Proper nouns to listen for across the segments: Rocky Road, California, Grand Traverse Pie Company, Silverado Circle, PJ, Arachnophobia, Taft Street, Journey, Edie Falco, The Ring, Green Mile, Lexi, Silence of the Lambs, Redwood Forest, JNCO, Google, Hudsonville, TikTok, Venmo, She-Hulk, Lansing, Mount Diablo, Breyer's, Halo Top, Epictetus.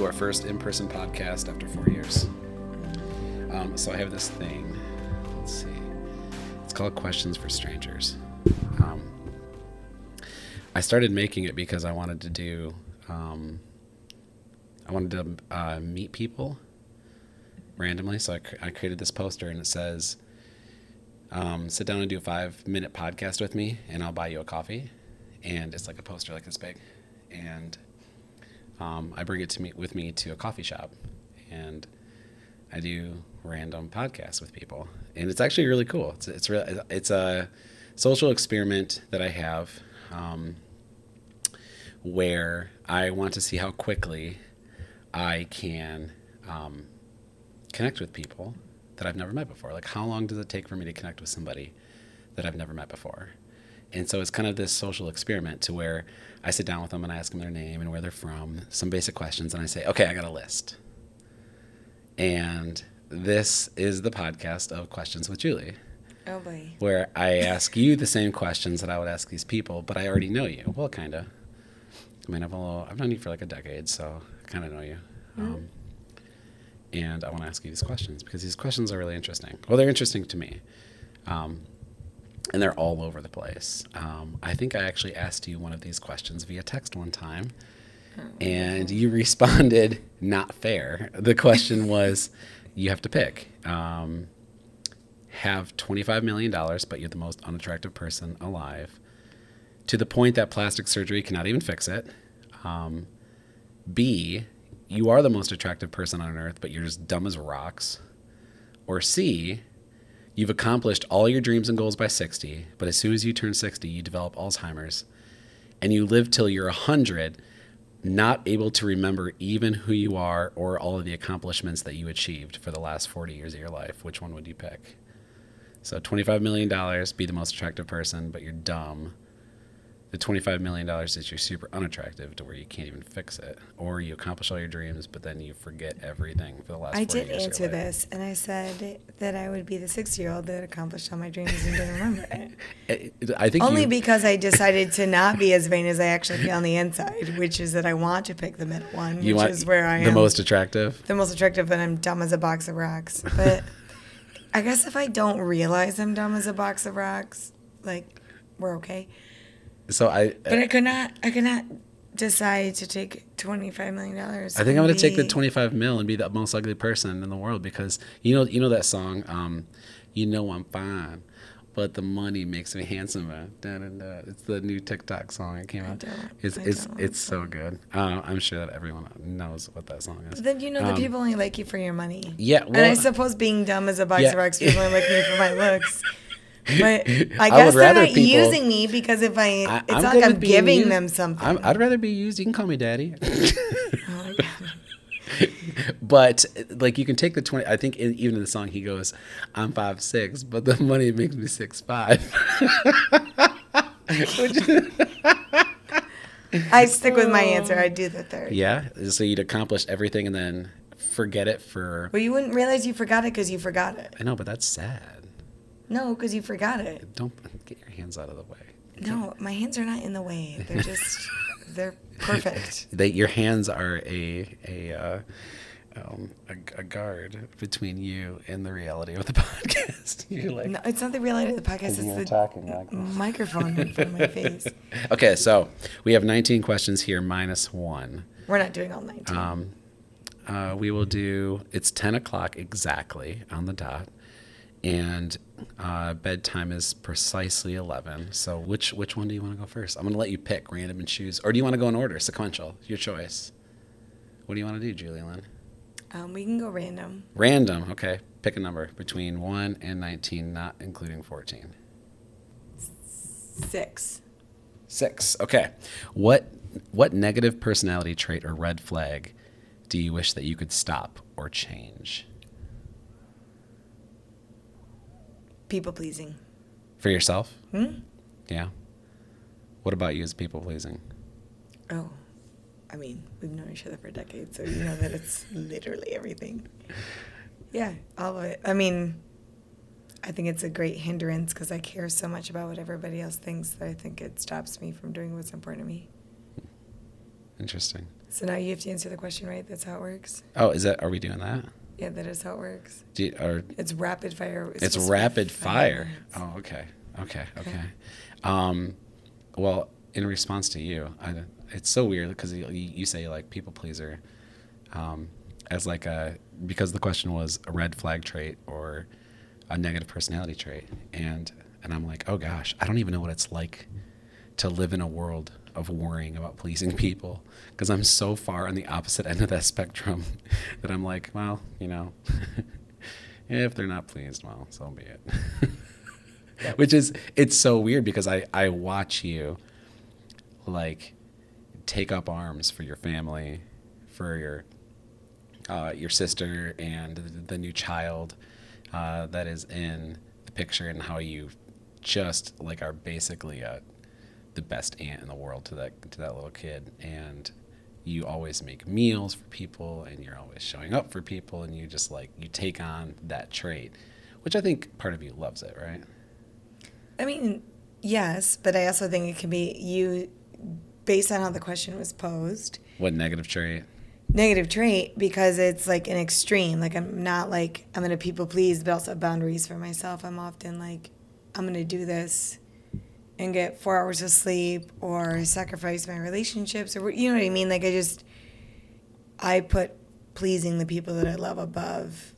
to our first in-person podcast after 4 years. So I have this thing. Let's see. It's called Questions for Strangers. I started making it because I wanted to do, meet people randomly. So I created this poster, and it says, sit down and do a 5-minute podcast with me, and I'll buy you a coffee. And it's like a poster like this big. And I bring it with me to a coffee shop, and I do random podcasts with people. And it's actually really cool. It's a social experiment that I have where I want to see how quickly I can connect with people that I've never met before. Like, how long does it take for me to connect with somebody that I've never met before? And so it's kind of this social experiment to where I sit down with them and I ask them their name and where they're from, some basic questions, and I say, okay, I got a list. And this is the podcast of Questions with Julie. Oh, boy. Where I ask you the same questions that I would ask these people, but I already know you. Well, kind of. I mean, I've known you for like a decade, so I kind of know you. Mm-hmm. And I want to ask you these questions because these questions are really interesting. Well, they're interesting to me. And they're all over the place. I think I actually asked you one of these questions via text one time. Oh. And you responded, not fair. The question was, you have to pick. Have $25 million, but you're the most unattractive person alive, to the point that plastic surgery cannot even fix it. B, you are the most attractive person on earth, but you're just dumb as rocks. Or C, you've accomplished all your dreams and goals by 60, but as soon as you turn 60, you develop Alzheimer's, and you live till you're 100, not able to remember even who you are or all of the accomplishments that you achieved for the last 40 years of your life. Which one would you pick? So $25 million, be the most attractive person, but you're dumb. The $25 million is you're super unattractive to where you can't even fix it. Or you accomplish all your dreams, but then you forget everything for the last 40 years. I did answer this, and I said that I would be the 60-year-old that accomplished all my dreams and didn't remember it. Only because I decided to not be as vain as I actually feel on the inside, which is that I want to pick the middle one, which is where I am. The most attractive? The most attractive, but I'm dumb as a box of rocks. But I guess if I don't realize I'm dumb as a box of rocks, like, we're okay. So but I could not decide to take $25 million. I think I'm going to take the $25 million and be the most ugly person in the world, because you know that song, you know I'm fine, but the money makes me handsomer. Da, da, da. It's the new TikTok song that came out. It's so good. I'm sure that everyone knows what that song is. But then you know that people only like you for your money. Yeah, well, and I suppose being dumb as a box of rocks, people only like me for my looks. But I guess they're not using me, because if it's not like I'm giving them something. I'd rather be used. You can call me daddy. Oh, yeah. But like, you can take the 20. I think even in the song he goes, "I'm 5'6", but the money makes me 6'5". I stick with my answer. I do the third. Yeah, so you'd accomplish everything and then forget it for. Well, you wouldn't realize you forgot it because you forgot it. I know, but that's sad. No, because you forgot it. Don't get your hands out of the way. No, my hands are not in the way. They're just, they're perfect. Your hands are a guard between you and the reality of the podcast. You're like, no, it's not the reality of the podcast. It's the microphone in front of my face. Okay, so we have 19 questions here minus one. We're not doing all 19. We will do. It's 10 o'clock exactly on the dot. And bedtime is precisely 11. So which one do you want to go first? I'm going to let you pick random and choose. Or do you want to go in order, sequential? Your choice. What do you want to do, Julie Lynn? We can go random. Random. Okay. Pick a number between 1 and 19, not including 14. 6. 6. Okay. What negative personality trait or red flag do you wish that you could stop or change? People pleasing. For yourself? Yeah. What about you as people pleasing? Oh, I mean, we've known each other for decades, so you know that it's literally everything. Yeah, all of it. I mean, I think it's a great hindrance because I care so much about what everybody else thinks that I think it stops me from doing what's important to me. Interesting. So now you have to answer the question, right? That's how it works. Oh, is that? Are we doing that? Yeah, that is how it works. It's rapid fire. It's rapid fire. Oh, okay. Okay. Well, in response to you, it's so weird because you say like people pleaser, as like because the question was a red flag trait or a negative personality trait, and I'm like, oh gosh, I don't even know what it's like to live in a world of worrying about pleasing people because I'm so far on the opposite end of that spectrum that I'm like, well, you know, if they're not pleased, well, so be it. Yep. Which is, it's so weird because I watch you like take up arms for your family, for your sister and the new child that is in the picture, and how you just like are basically the best aunt in the world to that little kid, and you always make meals for people and you're always showing up for people, and you just like you take on that trait, which I think part of you loves it, right? I mean, yes, but I also think it can be you based on how the question was posed. What negative trait? Negative trait, because it's like an extreme. Like I'm not like I'm gonna people please, but also boundaries for myself. I'm often like I'm gonna do this and get 4 hours of sleep or sacrifice my relationships or you know what I mean. Like I put pleasing the people that I love above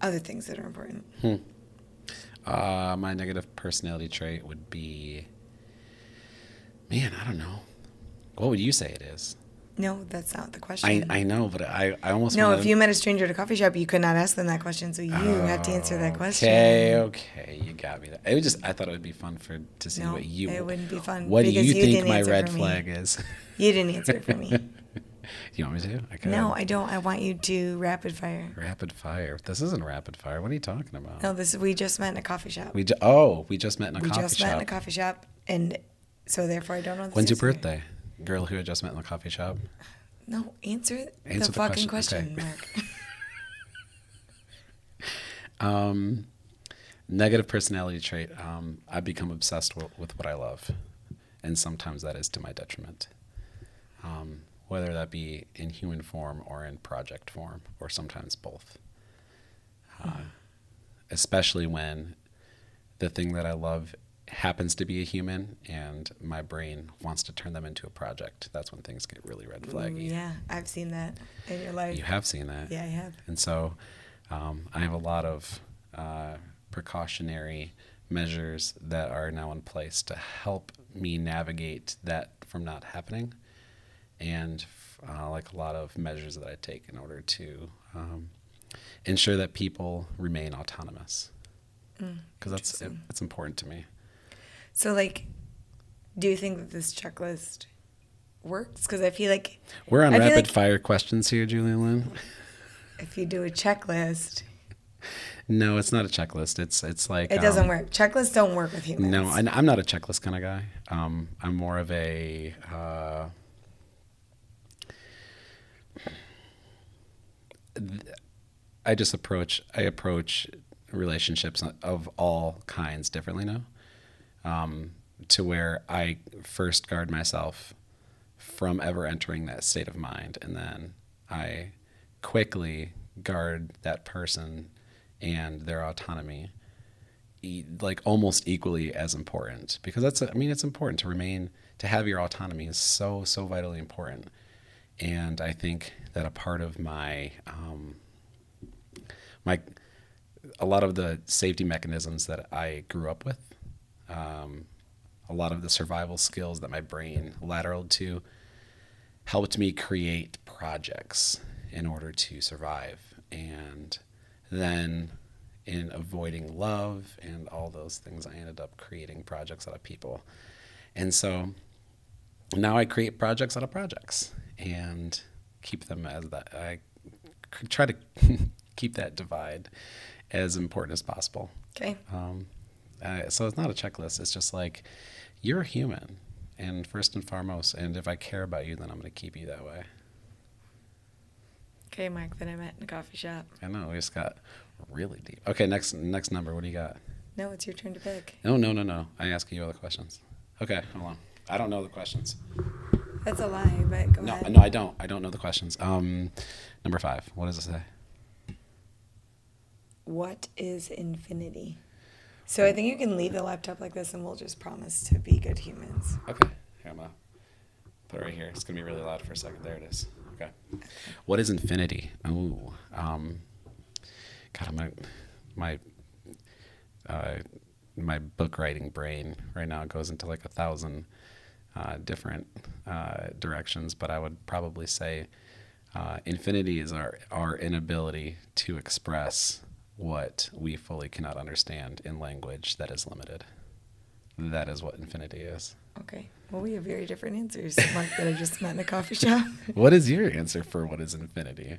other things that are important. My negative personality trait would be, man, I don't know. What would you say it is? No, that's not the question. I know, but I almost no, if you met a stranger at a coffee shop, you could not ask them that question, so you have to answer that question. Okay, you got me. It was just, I thought it would be fun to see what you... No, it wouldn't be fun. What do you think my red flag is? You didn't answer it for me. You want me to? Okay. No, I don't. I want you to rapid fire. Rapid fire. This isn't rapid fire. What are you talking about? No, we just met in a coffee shop. We just met in a coffee shop. We just met in a coffee shop, and so therefore I don't know. When's your birthday? Girl who I just met in the coffee shop. No, answer the fucking question. Okay. Mark. Negative personality trait. I become obsessed with what I love, and sometimes that is to my detriment. Whether that be in human form or in project form, or sometimes both. Especially when the thing that I love happens to be a human and my brain wants to turn them into a project. That's when things get really red flaggy. Yeah, I've seen that in your life. You have seen that? Yeah, I have. And so I have a lot of precautionary measures that are now in place to help me navigate that from not happening. And like a lot of measures that I take in order to ensure that people remain autonomous, because that's important to me. So like, do you think that this checklist works? Because I feel like we're on rapid fire questions here, Julie Lynn. If you do a checklist. No, it's not a checklist. It's like it doesn't work. Checklists don't work with humans. No, I'm not a checklist kind of guy. I'm more of a. I approach relationships of all kinds differently now, to where I first guard myself from ever entering that state of mind, and then I quickly guard that person and their autonomy like almost equally as important, because it's important to have your autonomy is so vitally important. And I think that a part of my, a lot of the safety mechanisms that I grew up with, a lot of the survival skills that my brain lateraled to, helped me create projects in order to survive. And then in avoiding love and all those things, I ended up creating projects out of people. And so now I create projects out of projects. And keep them as that. I try to keep that divide as important as possible. Okay. So it's not a checklist. It's just like, you're a human, and first and foremost. And if I care about you, then I'm going to keep you that way. Okay, Mark. Then I met in a coffee shop. I know. We just got really deep. Okay, next number. What do you got? No, it's your turn to pick. No. I ask you other questions. Okay, hold on. I don't know the questions. That's a lie, but go ahead. No, I don't know the questions. Number 5. What does it say? What is infinity? So I think you can leave the laptop like this, and we'll just promise to be good humans. Okay. Here, I'm going to put it right here. It's going to be really loud for a second. There it is. Okay. What is infinity? Oh, God, my book writing brain right now goes into like 1,000 different directions, but I would probably say infinity is our inability to express what we fully cannot understand in language that is limited. That is what infinity is. Okay. Well, we have very different answers, Mark, that I just met in a coffee shop. What is your answer for what is infinity?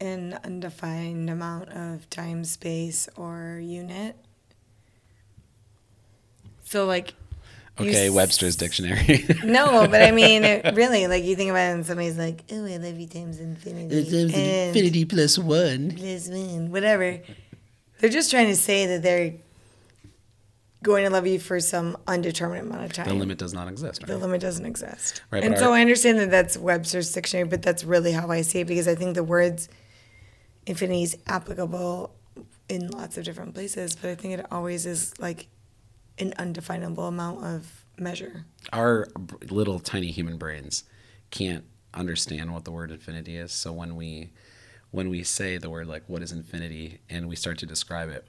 An undefined amount of time, space, or unit. So, like... Okay, Webster's Dictionary. No, but I mean, it really, like, you think about it and somebody's like, oh, I love you times infinity. I love infinity plus one. Plus one, whatever. They're just trying to say that they're going to love you for some undetermined amount of time. The limit does not exist, right? The limit doesn't exist. Right, and so I understand that that's Webster's Dictionary, but that's really how I see it, because I think the words infinity is applicable in lots of different places, but I think it always is, like, an undefinable amount of measure. Our little tiny human brains can't understand what the word infinity is. So when we say the word, like, what is infinity, and we start to describe it,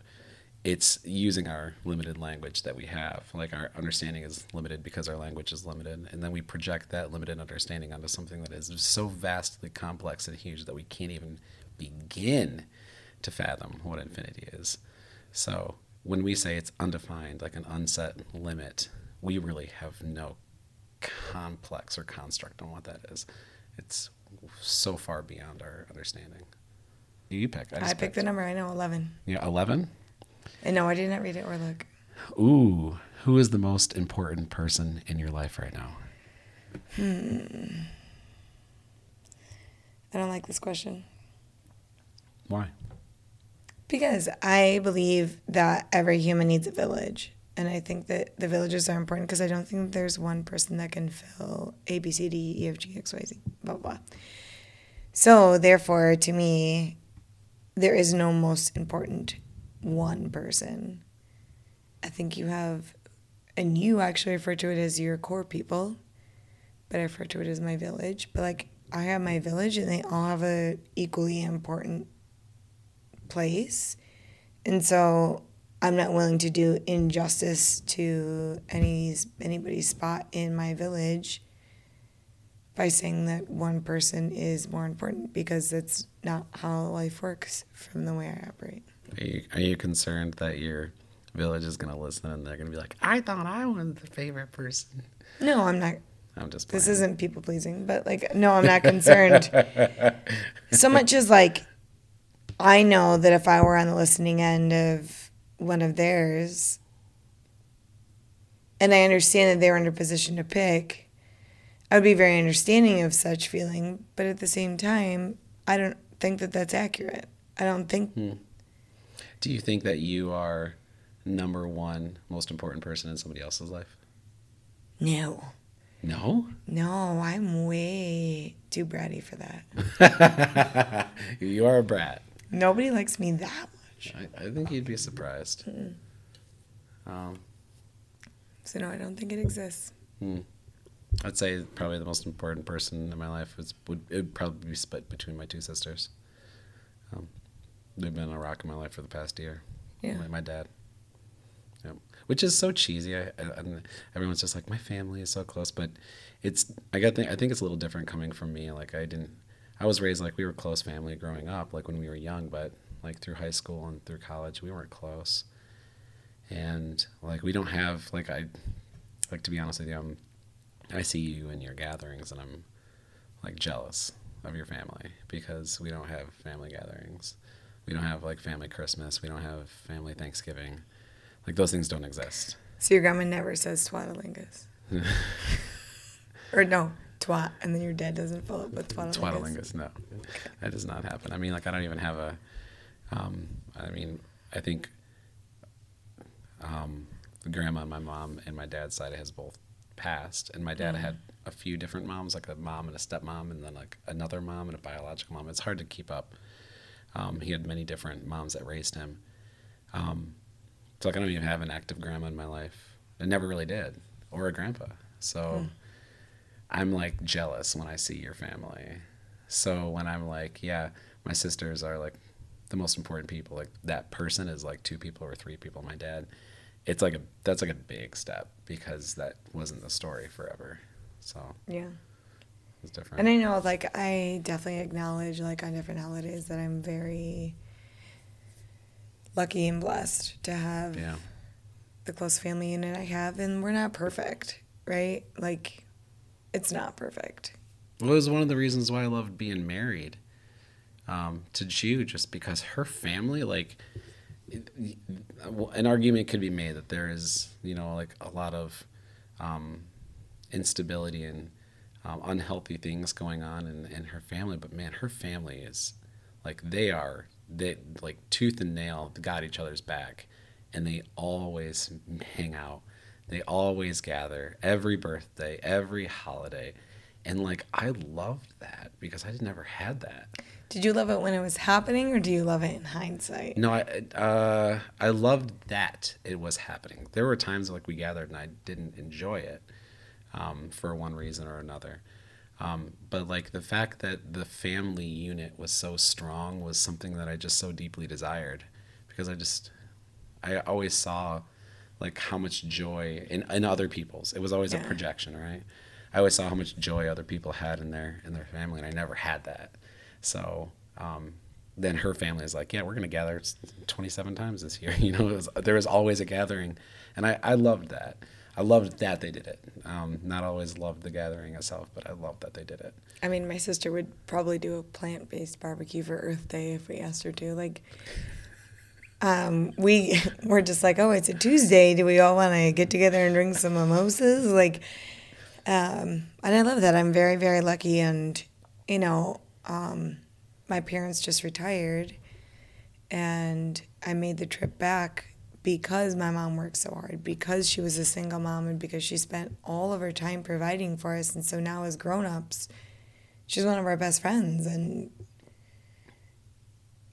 it's using our limited language that we have. Like, our understanding is limited because our language is limited. And then we project that limited understanding onto something that is so vastly complex and huge that we can't even begin to fathom what infinity is. So when we say it's undefined, like an unset limit, we really have no complex or construct on what that is. It's so far beyond our understanding. You pick. I picked the number. I know 11. Yeah, 11? And no, I did not read it or look. Ooh, who is the most important person in your life right now? I don't like this question. Why? Because I believe that every human needs a village. And I think that the villages are important because I don't think there's one person that can fill A, B, C, D, E, F, G, X, Y, Z, blah, blah. So therefore, to me, there is no most important one person. I think you have, and you actually refer to it as your core people, but I refer to it as my village. But, like, I have my village and they all have a equally important place, and so I'm not willing to do injustice to anybody's spot in my village by saying that one person is more important, because that's not how life works from the way I operate. Are you concerned that your village is going to listen and they're going to be like, I thought I was the favorite person? No, I'm not. I'm just playing. This isn't people pleasing, but, like, no, I'm not concerned. So much as, like, I know that if I were on the listening end of one of theirs, and I understand that they were in a position to pick, I would be very understanding of such feeling. But at the same time, I don't think that that's accurate. I don't think. Do you think that you are number one most important person in somebody else's life? No. No? No, I'm way too bratty for that. You are a brat. Nobody likes me that much. I think you'd be surprised. So no, I don't think it exists. I'd say probably the most important person in my life would probably be split between my two sisters. They've been a rock in my life for the past year. Yeah. My dad. Yep. Which is so cheesy. I everyone's just like, my family is so close, but I think it's a little different coming from me. Like, I was raised like we were close family growing up, like when we were young, but, like, through high school and through college, we weren't close. And, like, we don't have, like, to be honest with you, I see you in your gatherings and I'm, like, jealous of your family because we don't have family gatherings. We don't have, like, family Christmas. We don't have family Thanksgiving. Like, those things don't exist. So your grandma never says twatalingus. Or no. Twat, and then your dad doesn't fill up with twatalingus. Twatalingus, no. Okay. That does not happen. I mean, like, I don't even have a, I think grandma and my mom and my dad's side has both passed, and my dad had a few different moms, like a mom and a stepmom, and then like another mom and a biological mom. It's hard to keep up. He had many different moms that raised him. So like I don't even have an active grandma in my life. I never really did, or a grandpa. So I'm like jealous when I see your family. So when I'm like, yeah, my sisters are like the most important people. Like that person is like two people or three people. My dad, it's like that's like a big step, because that wasn't the story forever. So yeah, it's different. And I know, like, I definitely acknowledge, like, on different holidays that I'm very lucky and blessed to have the close family unit I have, and we're not perfect, right? Like, it's not perfect. Well, it was one of the reasons why I loved being married to Jude, just because her family, like, an argument could be made that there is, you know, like a lot of instability and unhealthy things going on in her family. But man, her family is like, they like tooth and nail got each other's back, and they always hang out. They always gather every birthday, every holiday. And, like, I loved that because I never had that. Did you love it when it was happening, or do you love it in hindsight? No, I loved that it was happening. There were times, like, we gathered and I didn't enjoy it for one reason or another. But, like, the fact that the family unit was so strong was something that I just so deeply desired, because I always saw, like, how much joy in other people's. It was always a projection, right? I always saw how much joy other people had in their family, and I never had that. So then her family is like, yeah, we're going to gather 27 times this year. You know, there was always a gathering, and I loved that. I loved that they did it. Not always loved the gathering itself, but I loved that they did it. I mean, my sister would probably do a plant-based barbecue for Earth Day if we asked her to. Like, we were just like, oh, it's a Tuesday. Do we all want to get together and drink some mimosas? Like... and I love that. I'm very, very lucky. And, you know, my parents just retired, and I made the trip back because my mom worked so hard, because she was a single mom, and because she spent all of her time providing for us. And so now as grown-ups, she's one of our best friends. And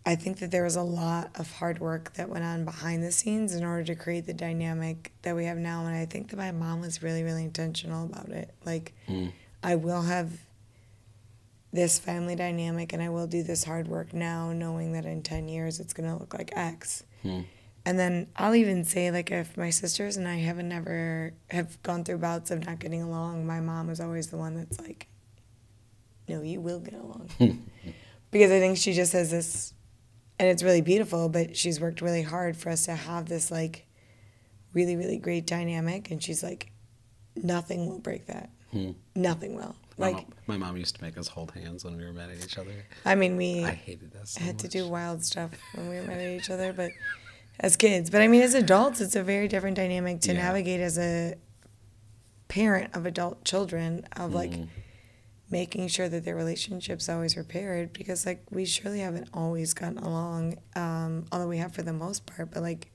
I think that there was a lot of hard work that went on behind the scenes in order to create the dynamic that we have now. And I think that my mom was really, really intentional about it. Like, I will have this family dynamic, and I will do this hard work now, knowing that in 10 years it's going to look like X. And then I'll even say, like, if my sisters and I have gone through bouts of not getting along, my mom is always the one that's like, no, you will get along. Because I think she just has this... And it's really beautiful, but she's worked really hard for us to have this, like, really, really great dynamic. And she's like, nothing will break that. Nothing will. My mom used to make us hold hands when we were mad at each other. I mean, I hated that so much. To do wild stuff when we were mad at each other, but as kids. But, I mean, as adults, it's a very different dynamic to navigate as a parent of adult children, of, like... making sure that their relationship's always repaired, because, like, we surely haven't always gotten along, although we have for the most part. But, like,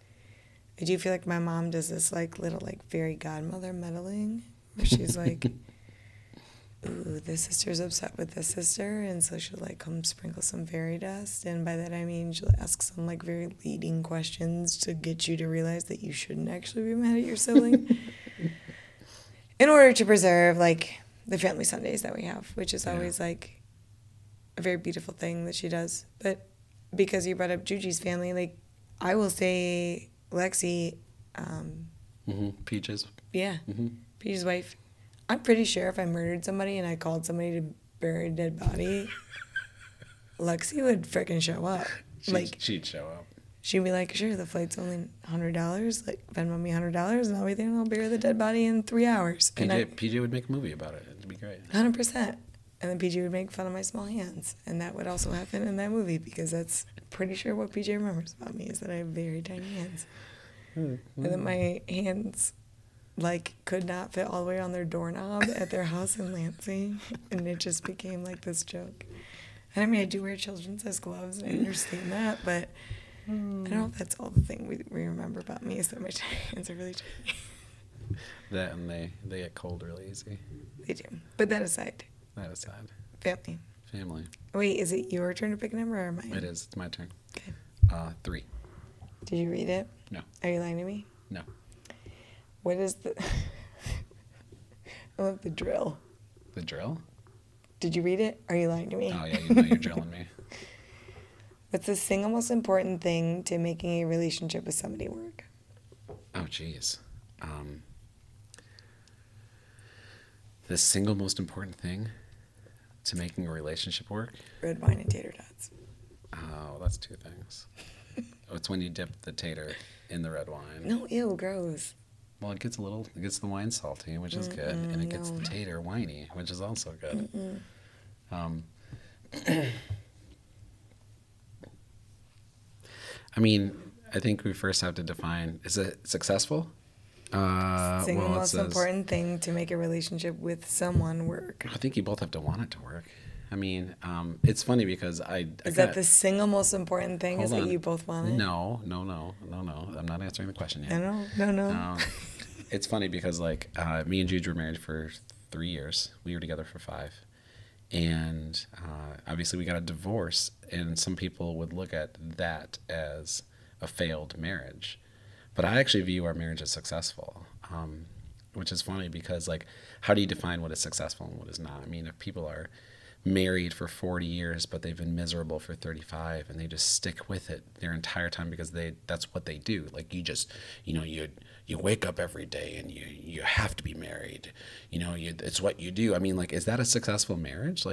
I do feel like my mom does this, like, little, like, fairy godmother meddling, where she's like, ooh, this sister's upset with this sister, and so she'll, like, come sprinkle some fairy dust. And by that I mean she'll ask some, like, very leading questions to get you to realize that you shouldn't actually be mad at your sibling in order to preserve, like, the family Sundays that we have, which is always, like, a very beautiful thing that she does. But because you brought up Juji's family, like, I will say Lexi... PJ's. Yeah. PJ's wife. I'm pretty sure if I murdered somebody and I called somebody to bury a dead body, Lexi would freaking show up. She'd show up. She'd be like, sure, the flight's only $100. Like, Venmo me $100, and I'll be there, and I'll bury the dead body in 3 hours. PJ would make a movie about it. It'd be great. 100%. And then PJ would make fun of my small hands. And that would also happen in that movie, because that's pretty sure what PJ remembers about me, is that I have very tiny hands. And that my hands, like, could not fit all the way on their doorknob at their house in Lansing. And it just became, like, this joke. And, I mean, I do wear children's size gloves, and I understand that, but... I don't know if that's all the thing we remember about me, is that my hands are really tiny. That and they get cold really easy. They do. But that aside. That aside. Family. Family. Wait, is it your turn to pick a number or mine? It is. It's my turn. Okay. 3. Did you read it? No. Are you lying to me? No. What is the... I love the drill. The drill? Did you read it? Are you lying to me? Oh, yeah. You know you're drilling me. What's the single most important thing to making a relationship with somebody work? Oh, geez. The single most important thing to making a relationship work? Red wine and tater tots. Oh, that's 2 things. It's when you dip the tater in the red wine. No, ew, gross. Well, it gets the wine salty, which is good, and it gets the tater winey, which is also good. I mean, I think we first have to define, is it successful? Single most important thing to make a relationship with someone work. I think you both have to want it to work. I mean, it's funny because that the single most important thing is that you both want it? No. I'm not answering the question yet. No. It's funny because, me and Jude were married for 3 years. We were together for 5. And obviously we got a divorce, and some people would look at that as a failed marriage. But I actually view our marriage as successful. Which is funny because, how do you define what is successful and what is not? I mean, if people are married for 40 years, but they've been miserable for 35, and they just stick with it their entire time because that's what they do. You just, you wake up every day and you have to be married. It's what you do. I mean, is that a successful marriage?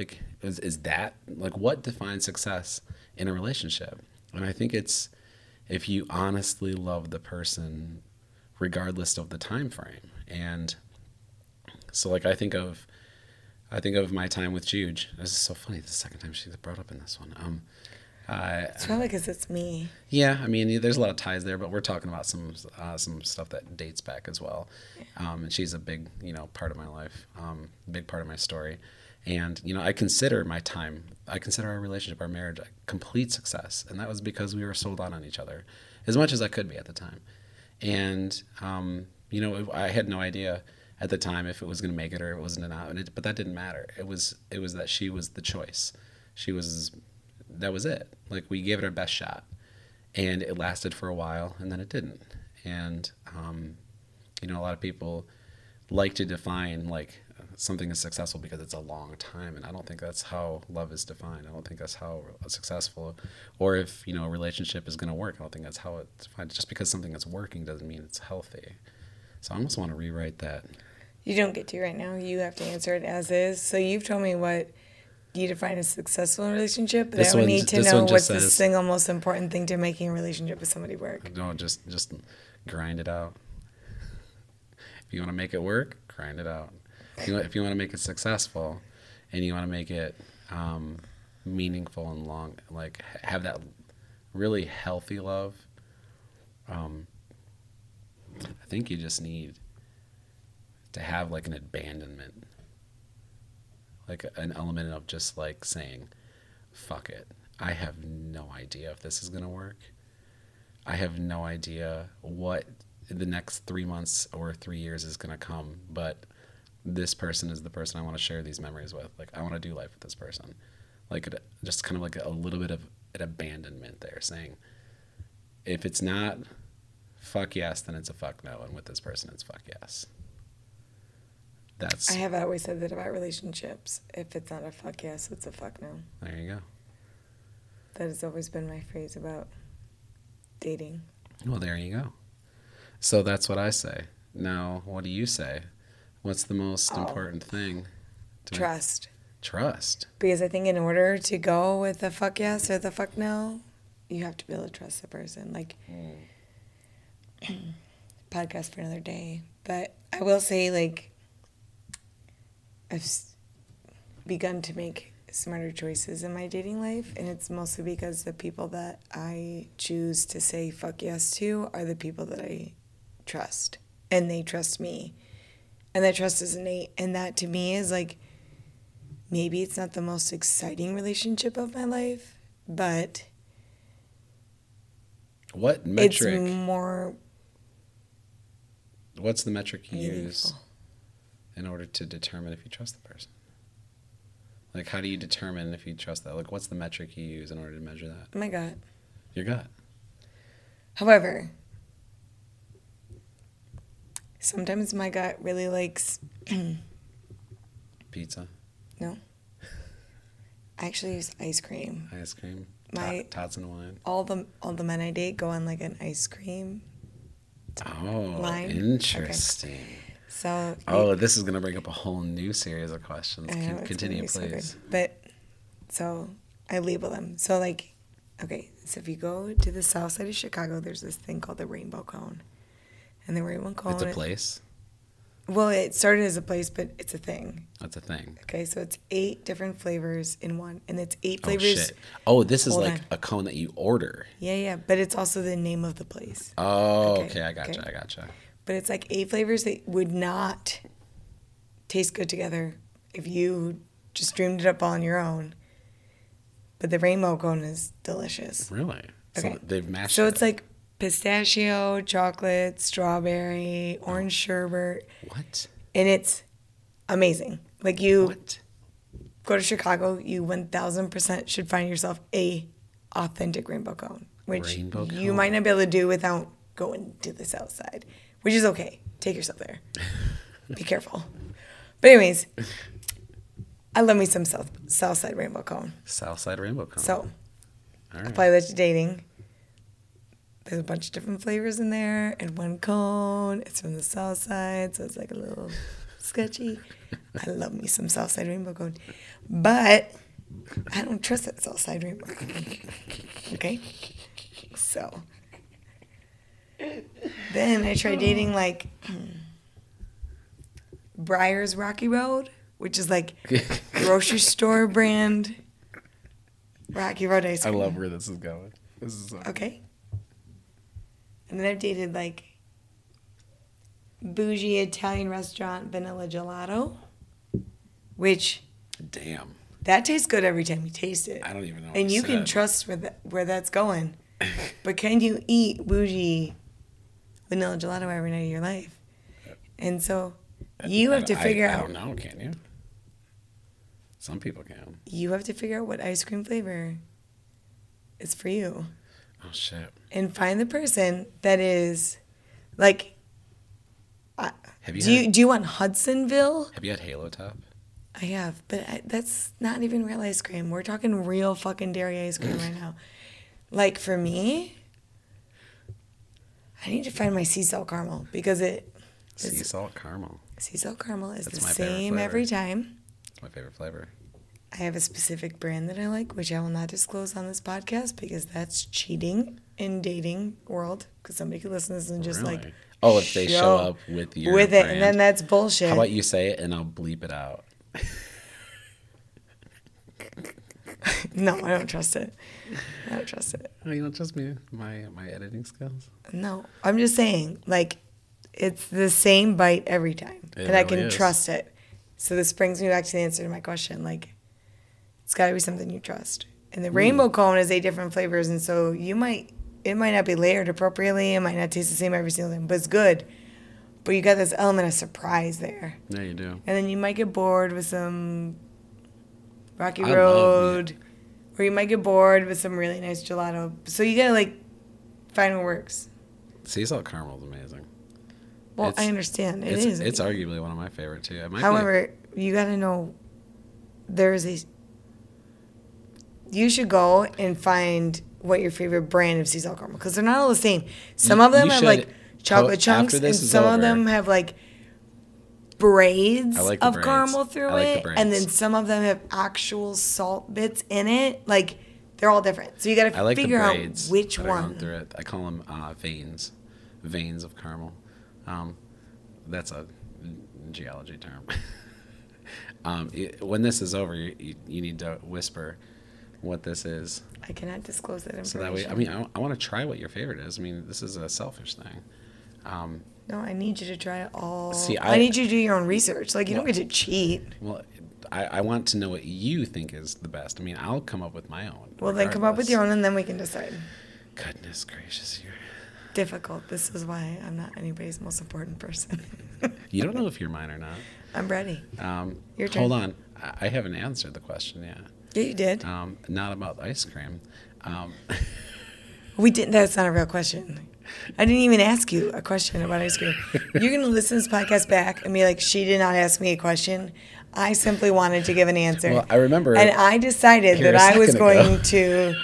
Is that, what defines success in a relationship? And I think it's if you honestly love the person regardless of the time frame. And so, I think of my time with Jude. This is so funny. This is the 2nd time she's brought up in this one. It's probably because it's me. Yeah, I mean, there's a lot of ties there, but we're talking about some stuff that dates back as well. And she's a big, part of my life, big part of my story. And I consider our relationship, our marriage, a complete success. And that was because we were sold out on each other, as much as I could be at the time. And I had no idea at the time if it was going to make it or it wasn't enough, but that didn't matter. It was that she was the choice. That was it. We gave it our best shot, and it lasted for a while, and then it didn't. And a lot of people like to define something is successful because it's a long time, and I don't think that's how love is defined. I don't think that's how successful, or if a relationship is going to work, I don't think that's how it's defined. Just because something is working doesn't mean it's healthy. So I almost want to rewrite that. You don't get to right now. You have to answer it as is. So you've told me what you define as successful in a relationship, but I need to know what's the single most important thing to making a relationship with somebody work. No, just grind it out. If you want to make it work, grind it out. If you want to make it successful and you want to make it meaningful and long, have that really healthy love, I think you just need to have an abandonment, an element of just saying, fuck it. I have no idea if this is going to work. I have no idea what the next 3 months or 3 years is going to come, but this person is the person I want to share these memories with. I want to do life with this person. Just kind of a little bit of an abandonment there, saying if it's not fuck yes, then it's a fuck no, and with this person it's fuck yes. I have always said that about relationships. If it's not a fuck yes, it's a fuck no. There you go. That has always been my phrase about dating. Well, there you go. So that's what I say. Now, what do you say? What's the most important thing? Trust. Because I think in order to go with the fuck yes or the fuck no, you have to be able to trust the person. Podcast for another day, but I will say I've begun to make smarter choices in my dating life, and it's mostly because the people that I choose to say fuck yes to are the people that I trust, and they trust me, and that trust is innate, and that to me is maybe it's not the most exciting relationship of my life, but what metric? It's more What's the metric you use in order to determine if you trust the person? Like, how do you determine if you trust that? Like, what's the metric you use in order to measure that? My gut. Your gut. However, sometimes my gut really likes... Pizza? No. I actually use ice cream. Ice cream? Tots and wine? All the men I date go on, like, an ice cream line. Interesting. Okay. So, this is going to bring up a whole new series of questions. Continue, please. So I label them. So, like, okay, so if you go to the south side of Chicago, there's this thing called the Rainbow Cone. And the Rainbow Cone... It's a place? Well, it started as a place, but it's a thing. That's a thing. Okay, so it's 8 different flavors in one. And it's 8 flavors... Oh, shit. Oh, this is a cone that you order. Yeah, but it's also the name of the place. Oh, okay, I gotcha. But it's like 8 flavors that would not taste good together if you just dreamed it up on your own. But the Rainbow Cone is delicious. Really? Okay. So they've mashed it. So it's like pistachio, chocolate, strawberry, orange sherbet. What? And it's amazing. Like go to Chicago, you 1,000% should find yourself a authentic Rainbow Cone, which you might not be able to do without going to the south side. Which is okay. Take yourself there. Be careful. But anyways, I love me some Southside Rainbow Cone. Southside Rainbow Cone. So, all right. Apply that to dating. There's a bunch of different flavors in there, and one cone. It's from the south side, so it's like a little sketchy. I love me some Southside Rainbow Cone. But I don't trust that Southside Rainbow Cone. Okay? So... Then I tried dating, like, Breyer's Rocky Road, which is, like, grocery store brand Rocky Road ice cream. I love where this is going. This is so okay. And then I've dated, like, bougie Italian restaurant vanilla gelato, which... Damn. That tastes good every time you taste it. I don't even know what you said. And you can trust where that's going. But can you eat bougie vanilla gelato every night of your life? And so you have to figure out. I don't know, can you? Some people can. You have to figure out what ice cream flavor is for you. Oh, shit. And find the person that is like. Do you want Hudsonville? Have you had Halo Top? I have, but that's not even real ice cream. We're talking real fucking dairy ice cream right now. Like, for me, I need to find my sea salt caramel because it... Sea salt caramel. Sea salt caramel is the same every time. It's my favorite flavor. I have a specific brand that I like, which I will not disclose on this podcast because that's cheating in dating world because somebody could listen to this and just like... Oh, if they show up with your brand. And then that's bullshit. How about you say it and I'll bleep it out? No, I don't trust it. Oh, you don't trust me? My editing skills? No. I'm just saying, like, it's the same bite every time. It and really I can trust it. So this brings me back to the answer to my question. Like, it's got to be something you trust. And the Rainbow Cone is 8 different flavors, and so it might not be layered appropriately. It might not taste the same every single time, but it's good. But you got this element of surprise there. Yeah, you do. And then you might get bored with some... Rocky Road, where you might get bored with some really nice gelato. So you gotta like find what works. Sea salt caramel is amazing. Well, I understand it is. It's arguably one of my favorite too. However, you gotta know you should go and find what your favorite brand of sea salt caramel because they're not all the same. Some of them have like chocolate chunks, and some of them have like. Braids like of caramel through it, and then some of them have actual salt bits in it. Like they're all different, so you got to figure out which one. I call them veins of caramel. That's a geology term. When this is over, you need to whisper what this is. I cannot disclose that information. So that way, I mean, I want to try what your favorite is. I mean, this is a selfish thing. No, I need you to try it all. See, I need you to do your own research. Like, you don't get to cheat. Well, I want to know what you think is the best. I mean, I'll come up with my own. Well, regardless. Then come up with your own, and then we can decide. Goodness gracious, you're... difficult. This is why I'm not anybody's most important person. You don't know if you're mine or not. I'm ready. Your turn. Hold on. I haven't answered the question yet. Yeah, you did. Not about ice cream. We didn't. That's not a real question. I didn't even ask you a question about ice cream. You're going to listen to this podcast back and be like, she did not ask me a question. I simply wanted to give an answer. Well, I remember. And I decided that I was going to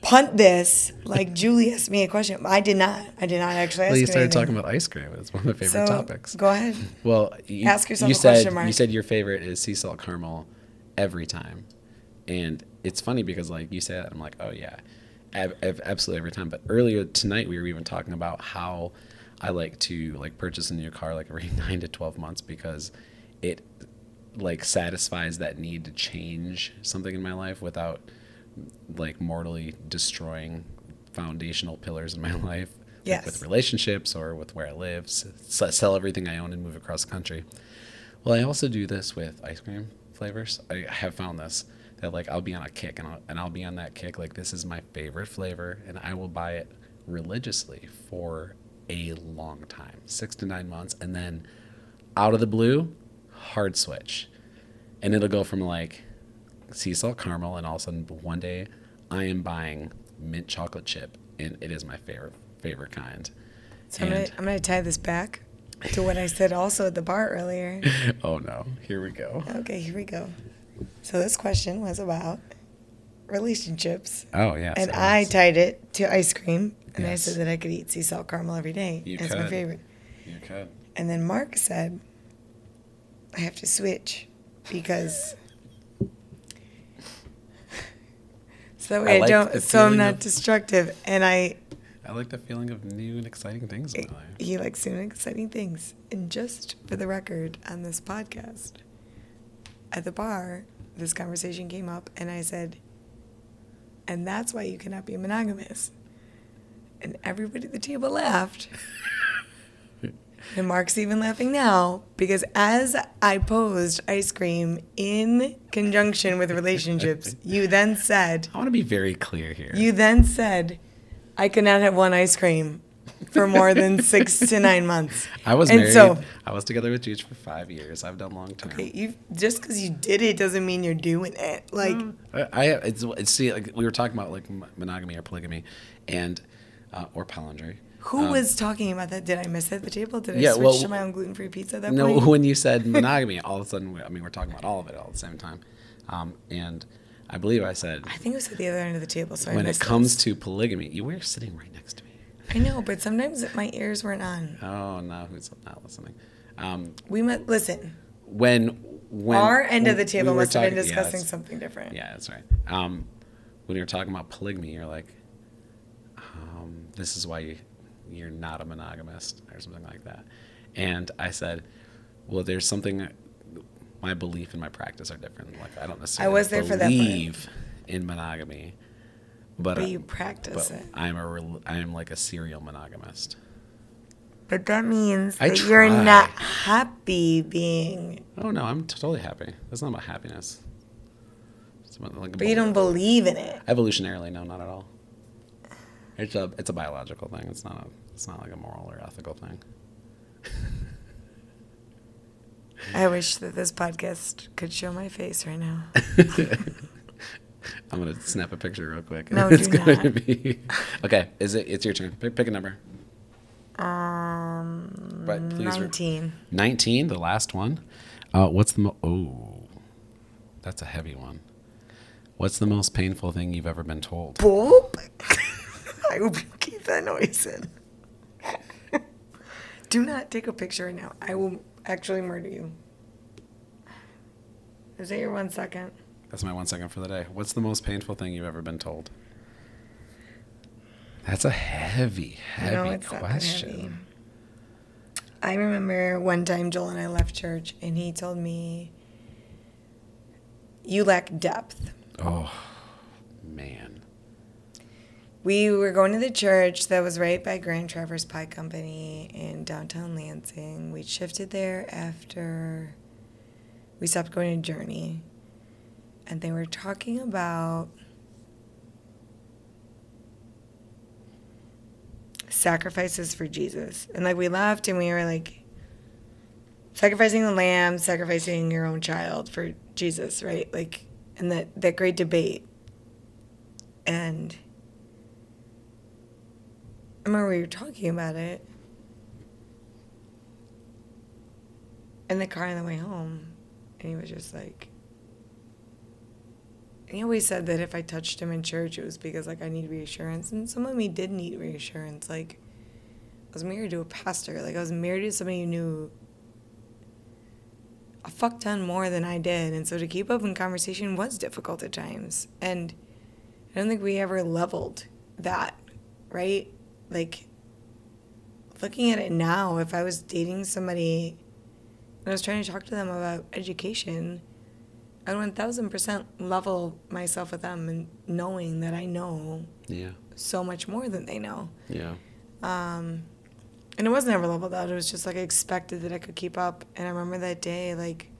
punt this like Julie asked me a question. I did not actually ask you. Well, you started talking about ice cream. It's one of my favorite topics. Go ahead. Well, ask yourself a question, Mark. You said your favorite is sea salt caramel every time. And it's funny because, like, you say that, I'm like, oh, yeah. Absolutely every time. But earlier tonight we were even talking about how I like to like purchase a new car like every 9 to 12 months because it like satisfies that need to change something in my life without like mortally destroying foundational pillars in my life. Yes. Like with relationships or with where I live, sell everything I own and move across the country. Well, I also do this with ice cream flavors. I have found this. That like I'll be on a kick and I'll be on that kick like this is my favorite flavor and I will buy it religiously for a long time, 6 to 9 months, and then out of the blue, hard switch, and it'll go from like sea salt caramel and all of a sudden one day I am buying mint chocolate chip and it is my favorite kind. So I'm gonna tie this back to what I said also at the bar earlier. Oh no, here we go. Okay, here we go. So this question was about relationships. Oh, yes. And I tied it to ice cream. And yes. I said that I could eat sea salt caramel every day. That's my favorite. You could. And then Mark said, I have to switch because so that way I don't, so I'm not destructive. And I like the feeling of new and exciting things in my life. He likes new and exciting things. And just for the record on this podcast, at the bar, this conversation came up, and I said, and that's why you cannot be monogamous. And everybody at the table laughed. And Mark's even laughing now, because as I posed ice cream in conjunction with relationships, you then said... I want to be very clear here. You then said, I could not have one ice cream for more than 6 to 9 months. I was married. So, I was together with Juge for 5 years. I've done long term. Okay, just because you did it doesn't mean you're doing it. Like see, like we were talking about like monogamy or polygamy, and or polyandry. Who was talking about that? Did I miss it at the table? Did I switch to my own gluten free pizza at that point? No, when you said monogamy, all of a sudden, we're talking about all of it all at the same time, and. I believe I said. I think it was at the other end of the table, so I missed it. When it comes to polygamy, you were sitting right next to me. I know, but sometimes my ears weren't on. Oh, no, who's not listening? We must listen. When our end of the table must have been discussing something different. Yeah, that's right. When you were talking about polygamy, you're like, this is why you're not a monogamist or something like that. And I said, well, there's something. My belief and my practice are different. Like I don't necessarily believe in monogamy. But you practice it. I am like a serial monogamist. But that means that you're not happy being. Oh no, I'm totally happy. That's not about happiness. It's about, like, but you don't believe in it. Evolutionarily, no, not at all. It's a biological thing. It's not like a moral or ethical thing. I wish that this podcast could show my face right now. I'm gonna snap a picture real quick. No, it's gonna be okay. It's your turn. Pick a number. 19. 19, the last one. What's the that's a heavy one. What's the most painful thing you've ever been told? Boop. I hope you keep that noise in. Do not take a picture right now. I will. Actually murder you. Is that your 1 second? That's my 1 second for the day. What's the most painful thing you've ever been told? That's a heavy question. I remember one time Joel and I left church and he told me, you lack depth. Oh, man. We were going to the church that was right by Grand Traverse Pie Company in downtown Lansing. We shifted there after we stopped going to Journey. And they were talking about sacrifices for Jesus. And, like, we left and we were, like, sacrificing the lamb, sacrificing your own child for Jesus, right? Like, and that great debate. And I remember we were talking about it in the car on the way home. And he was just like, he always said that if I touched him in church, it was because, like, I need reassurance. And some of me did need reassurance. Like, I was married to a pastor. Like, I was married to somebody who knew a fuck ton more than I did. And so to keep up in conversation was difficult at times. And I don't think we ever leveled that, right? Like, looking at it now, if I was dating somebody and I was trying to talk to them about education, I'd 1,000% level myself with them and knowing that I know so much more than they know. Yeah. And it was never leveled out. It was just, like, I expected that I could keep up. And I remember that day, like,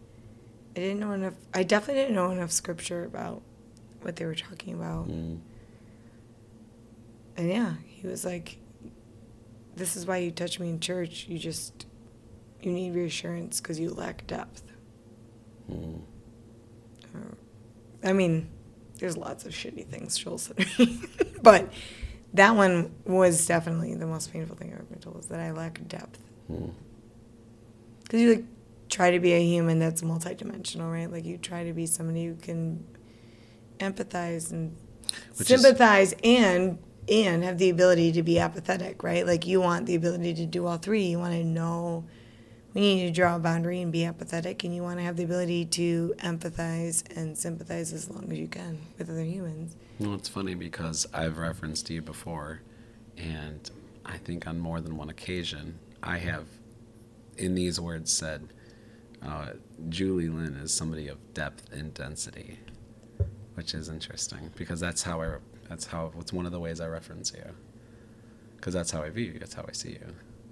I definitely didn't know enough scripture about what they were talking about. Mm. And yeah, he was like, this is why you touch me in church. You need reassurance because you lack depth. Mm. I mean, there's lots of shitty things Joel said to me. But that one was definitely the most painful thing I've ever been told, is that I lack depth. Mm. Because you, like, try to be a human that's multidimensional, right? Like, you try to be somebody who can empathize and sympathize and have the ability to be apathetic, right? Like, you want the ability to do all three. You want to know when you need to draw a boundary and be apathetic, and you want to have the ability to empathize and sympathize as long as you can with other humans. Well, it's funny because I've referenced you before, and I think on more than one occasion I have in these words said, Julie Lynn is somebody of depth and density, which is interesting because it's one of the ways I reference you, because that's how I view you, that's how I see you.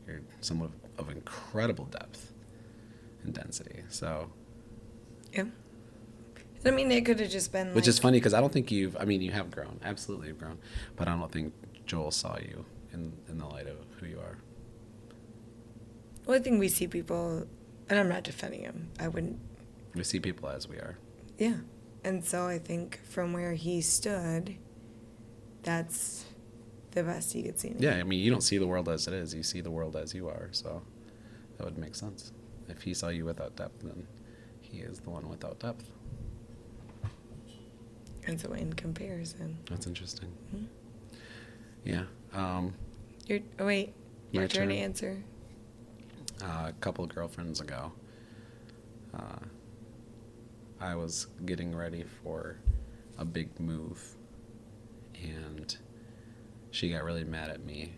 You're someone of incredible depth and density. So, yeah. I mean, it could have just been. Which is funny because I don't think you have grown. Absolutely, you've grown. But I don't think Joel saw you in the light of who you are. Well, I think we see people, and I'm not defending him. I wouldn't. We see people as we are. Yeah. And so I think from where he stood, that's the best you could see me. Yeah, I mean, you don't see the world as it is. You see the world as you are, so that would make sense. If he saw you without depth, then he is the one without depth. And so in comparison. That's interesting. Mm-hmm. Yeah. Your turn to answer. A couple of girlfriends ago, I was getting ready for a big move, and she got really mad at me,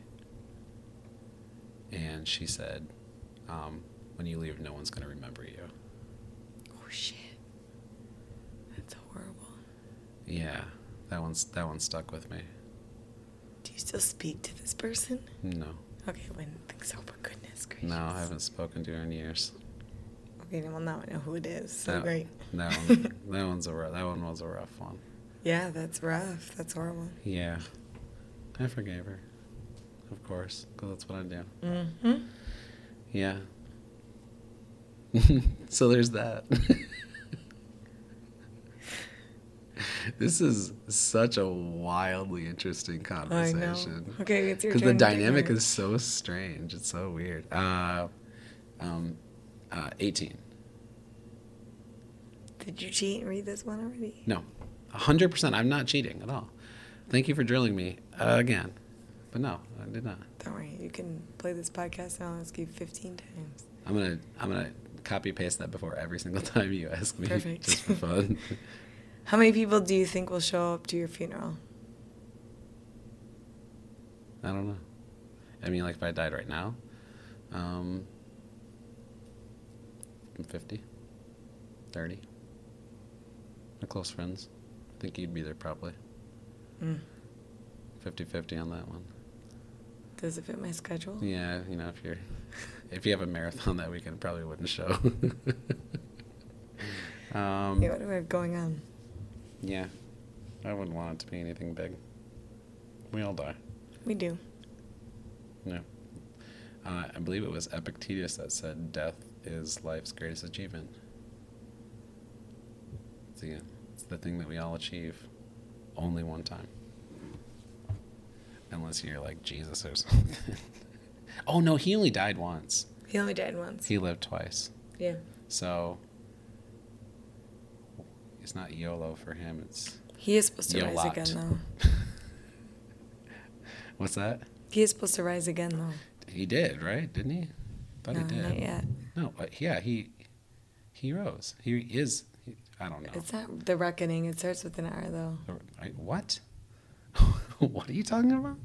and she said, when you leave, no one's going to remember you. Oh, shit. That's horrible. Yeah, that one stuck with me. Do you still speak to this person? No. Okay, I wouldn't think so, but goodness gracious. No, I haven't spoken to her in years. Okay, well, now I know who it is, so that, great. That one was a rough one. Yeah, that's rough. That's horrible. Yeah. I forgave her, of course, because that's what I do. Mm-hmm. Yeah. So there's that. This is such a wildly interesting conversation. I know. Okay, it's your turn. Because the dynamic is so strange. It's so weird. 18. Did you cheat and read this one already? No. 100%. I'm not cheating at all. Thank you for drilling me again. But no, I did not. Don't worry. You can play this podcast and I'll ask you 15 times. I'm gonna copy-paste that before every single time you ask me. Perfect. Just for fun. How many people do you think will show up to your funeral? I don't know. I mean, like, if I died right now, 50, 30. My close friends. I think you'd be there probably. 50-50 on that one. Does it fit my schedule? Yeah, you know, if you have a marathon that weekend, it probably wouldn't show. Yeah, what do I have going on? Yeah, I wouldn't want it to be anything big. We all die. We do. No. I believe it was Epictetus that said, "Death is life's greatest achievement." It's the thing that we all achieve only one time. Unless you're like Jesus or something. Oh, no, he only died once. He only died once. He lived twice. Yeah. So it's not YOLO for him. It's He is supposed to rise again, though. What's that? He is supposed to rise again, though. He did, right? Didn't he? Thought he did. Not yet. No, but yeah, he rose. He is. I don't know. It's not The Reckoning. It starts with an R, though. What? What are you talking about?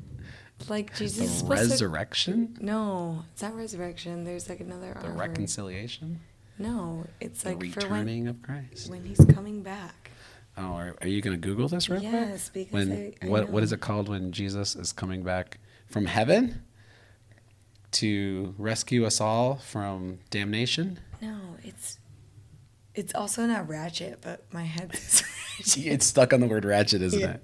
Like Jesus. The is supposed resurrection? To... No, it's not resurrection. There's like another R. The reconciliation? No, it's like the returning of Christ. When he's coming back. Oh, are you going to Google this real quick? Yes, because what is it called when Jesus is coming back from heaven to rescue us all from damnation? No, it's also not ratchet, but my head's ratchet. It's stuck on the word ratchet, isn't it?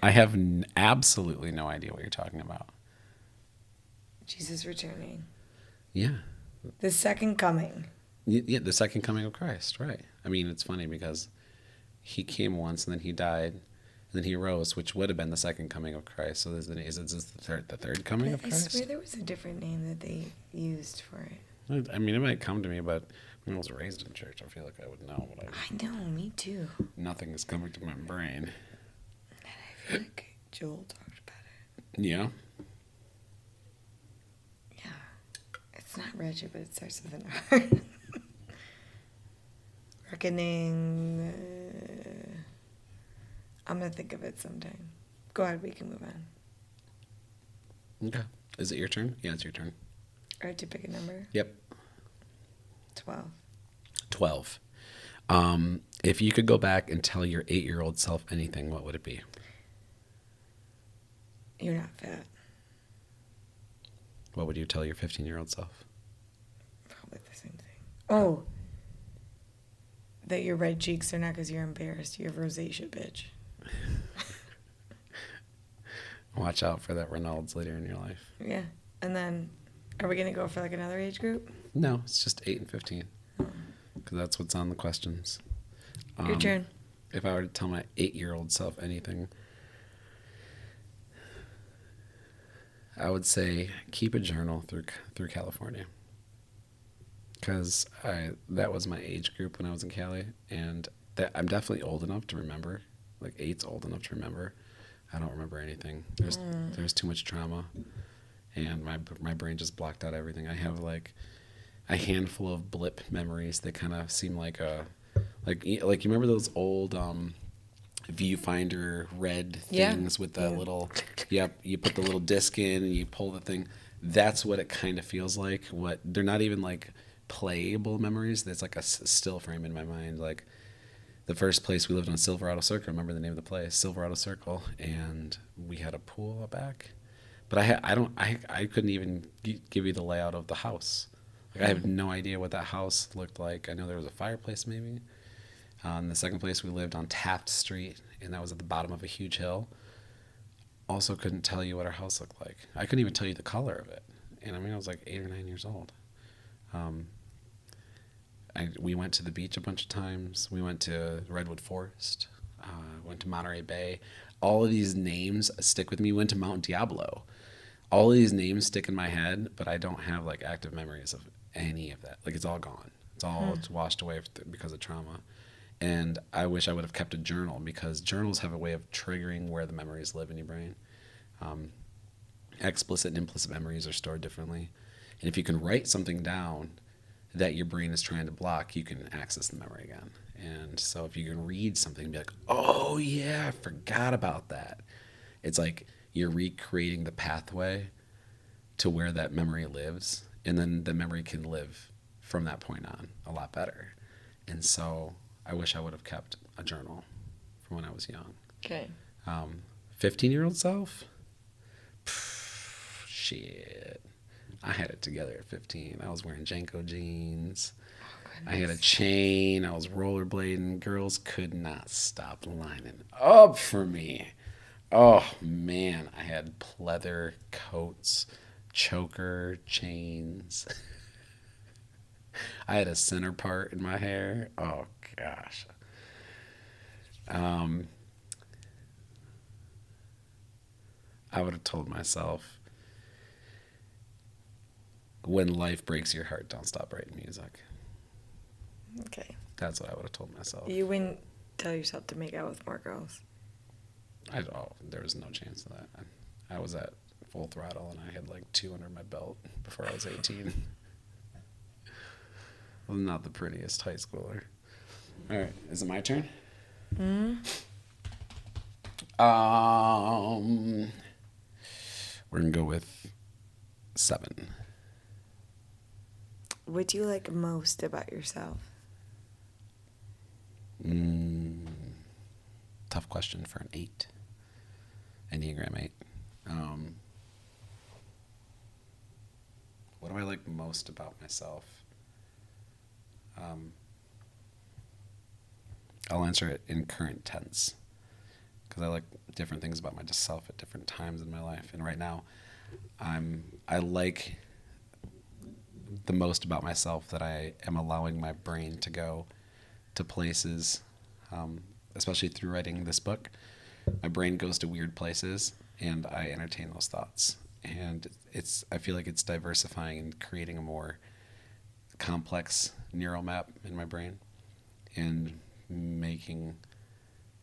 I have absolutely no idea what you're talking about. Jesus returning. Yeah. The second coming. Yeah, the second coming of Christ, right. I mean, it's funny because he came once and then he died and then he rose, which would have been the second coming of Christ. So is this the third coming of Christ? I swear there was a different name that they used for it. I mean, it might come to me, but when I was raised in church, I feel like I would know what I know, me too. Nothing is coming to my brain. And I feel like Joel talked about it. Yeah? Yeah. It's not ratchet, but it starts with an R. Reckoning. I'm going to think of it sometime. Go ahead. We can move on. Okay. Is it your turn? Yeah, it's your turn. All right. To pick a number? Yep. 12. If you could go back and tell your 8-year-old self anything, what would it be? You're not fat. What would you tell your 15-year-old self? Probably the same thing. Oh. That your red cheeks are not because you're embarrassed. You have rosacea, bitch. Watch out for that Reynolds later in your life. Yeah. And then, are we going to go for like another age group? No, it's just 8 and 15. Because that's what's on the questions. Your turn. If I were to tell my 8-year-old self anything, I would say keep a journal through California. Because that was my age group when I was in Cali, and I'm definitely old enough to remember. Like 8's old enough to remember. I don't remember anything. There's too much trauma, and my brain just blocked out everything. I have like a handful of blip memories that kind of seem like you remember those old viewfinder red things with the little you put the little disc in and you pull the thing. That's what it kind of feels like. What they're not even like playable memories. There's like a still frame in my mind. Like the first place we lived on, Silverado Circle. Remember the name of the place, Silverado Circle, and we had a pool out back. But I couldn't even give you the layout of the house. Like I have no idea what that house looked like. I know there was a fireplace maybe. The second place we lived on Taft Street, and that was at the bottom of a huge hill. Also couldn't tell you what our house looked like. I couldn't even tell you the color of it. And I mean, I was like 8 or 9 years old. We went to the beach a bunch of times. We went to Redwood Forest. Went to Monterey Bay. All of these names stick with me. Went to Mount Diablo. All of these names stick in my head, but I don't have like active memories of any of that. Like it's all gone. It's all washed away because of trauma. And I wish I would have kept a journal because journals have a way of triggering where the memories live in your brain. Explicit and implicit memories are stored differently. And if you can write something down that your brain is trying to block, you can access the memory again. And so if you can read something and be like, oh yeah, I forgot about that. It's like you're recreating the pathway to where that memory lives. And then the memory can live from that point on a lot better. And so I wish I would have kept a journal from when I was young. Okay. 15-year-old self? Shit. I had it together at 15. I was wearing JNCO jeans. Oh, I had a chain. I was rollerblading. Girls could not stop lining up for me. Oh, man. I had pleather coats, choker chains. I had a center part in my hair. Oh gosh. I would have told myself, when life breaks your heart, don't stop writing music. Okay. That's what I would have told myself. You wouldn't tell yourself to make out with more girls. There was no chance of that. I was at full throttle, and I had like 2 under my belt before I was 18. I was not the prettiest high schooler. All right, is it my turn? We're gonna go with 7. What do you like most about yourself? Tough question for an 8. Enneagram 8. What do I like most about myself? I'll answer it in current tense, because I like different things about myself at different times in my life. And right now, I like the most about myself that I am allowing my brain to go to places, especially through writing this book. My brain goes to weird places, and I entertain those thoughts. And I feel like it's diversifying and creating a more complex neural map in my brain, and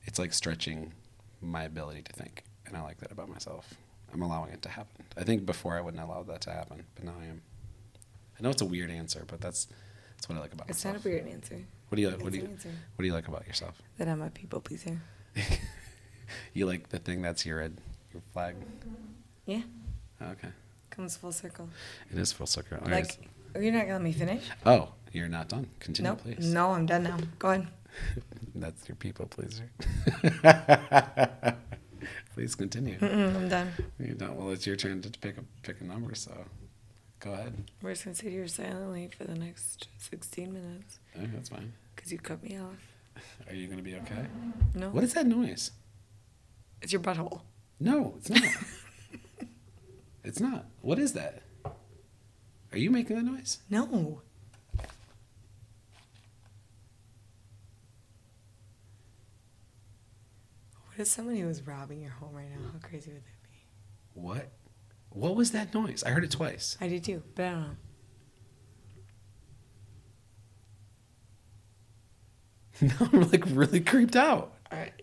it's like stretching my ability to think, and I like that about myself. I'm allowing it to happen. I think before I wouldn't allow that to happen, but now I am. I know it's a weird answer, but that's what I like about myself. It's not a weird answer. What do you like about yourself? That I'm a people pleaser. You like the thing that's your flag? Yeah. Okay. Comes full circle. It is full circle. Like, you're not gonna let me finish? Oh, you're not done. Continue, nope. Please. No, I'm done now. Go on. That's your people pleaser. Please continue. I'm done. You're done. Well, it's your turn to pick a number, so go ahead. We're just gonna sit here silently for the next 16 minutes. Okay, that's fine. Because you cut me off. Are you gonna be okay? No. What is that noise? It's your butthole. No, it's not. It's not. What is that? Are you making that noise? No. What if somebody was robbing your home right now? How crazy would that be? What? What was that noise? I heard it twice. I did too, but I don't know. Now I'm like really creeped out. All right.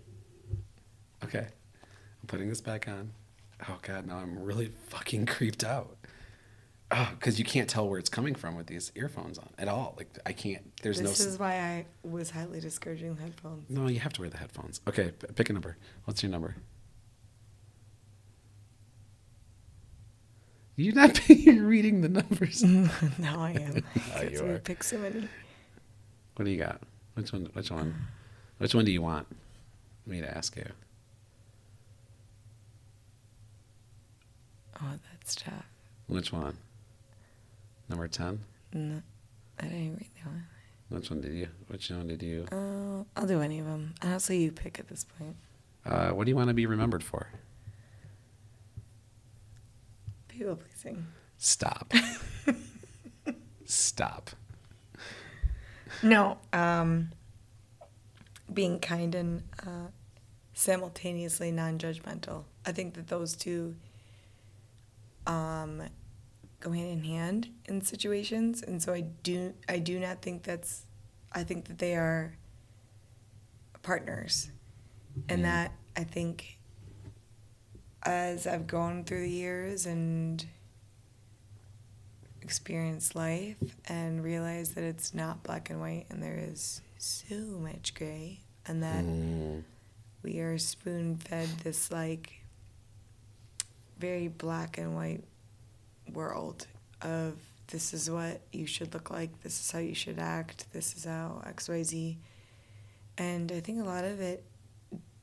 Okay. I'm putting this back on. Oh God, now I'm really fucking creeped out. Oh, because you can't tell where it's coming from with these earphones on at all. Like, I can't. This is why I was highly discouraging the headphones. No, you have to wear the headphones. Okay, pick a number. What's your number? You're not reading the numbers. No, I am. Oh, you are. Pick so many. What do you got? Which one do you want me to ask you? Oh, that's tough. Which one? Number 10? No, I didn't read that one. Which one did you? I'll do any of them. Honestly, you pick at this point. What do you want to be remembered for? People pleasing. Stop. Stop. No, being kind and simultaneously non-judgmental. I think that those two go hand in hand in situations, and so I do not think I think that they are partners, and that I think as I've gone through the years and experienced life and realized that it's not black and white and there is so much gray, and that we are spoon-fed this like very black and white world of this is what you should look like, this is how you should act, this is how XYZ. And I think a lot of it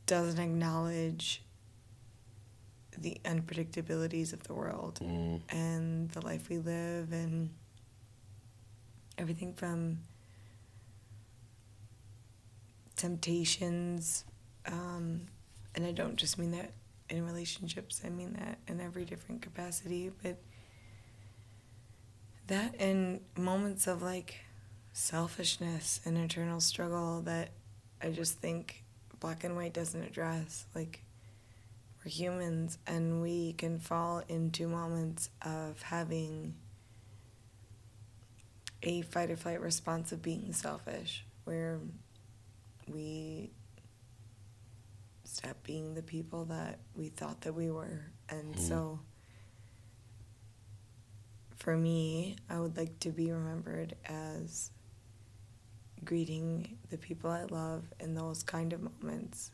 doesn't acknowledge the unpredictabilities of the world and the life we live, and everything from temptations, and I don't just mean that in relationships, I mean that in every different capacity, but That and moments of, like, selfishness and internal struggle that I just think black and white doesn't address. Like, we're humans, and we can fall into moments of having a fight-or-flight response of being selfish, where we stop being the people that we thought that we were. And so, for me, I would like to be remembered as greeting the people I love in those kind of moments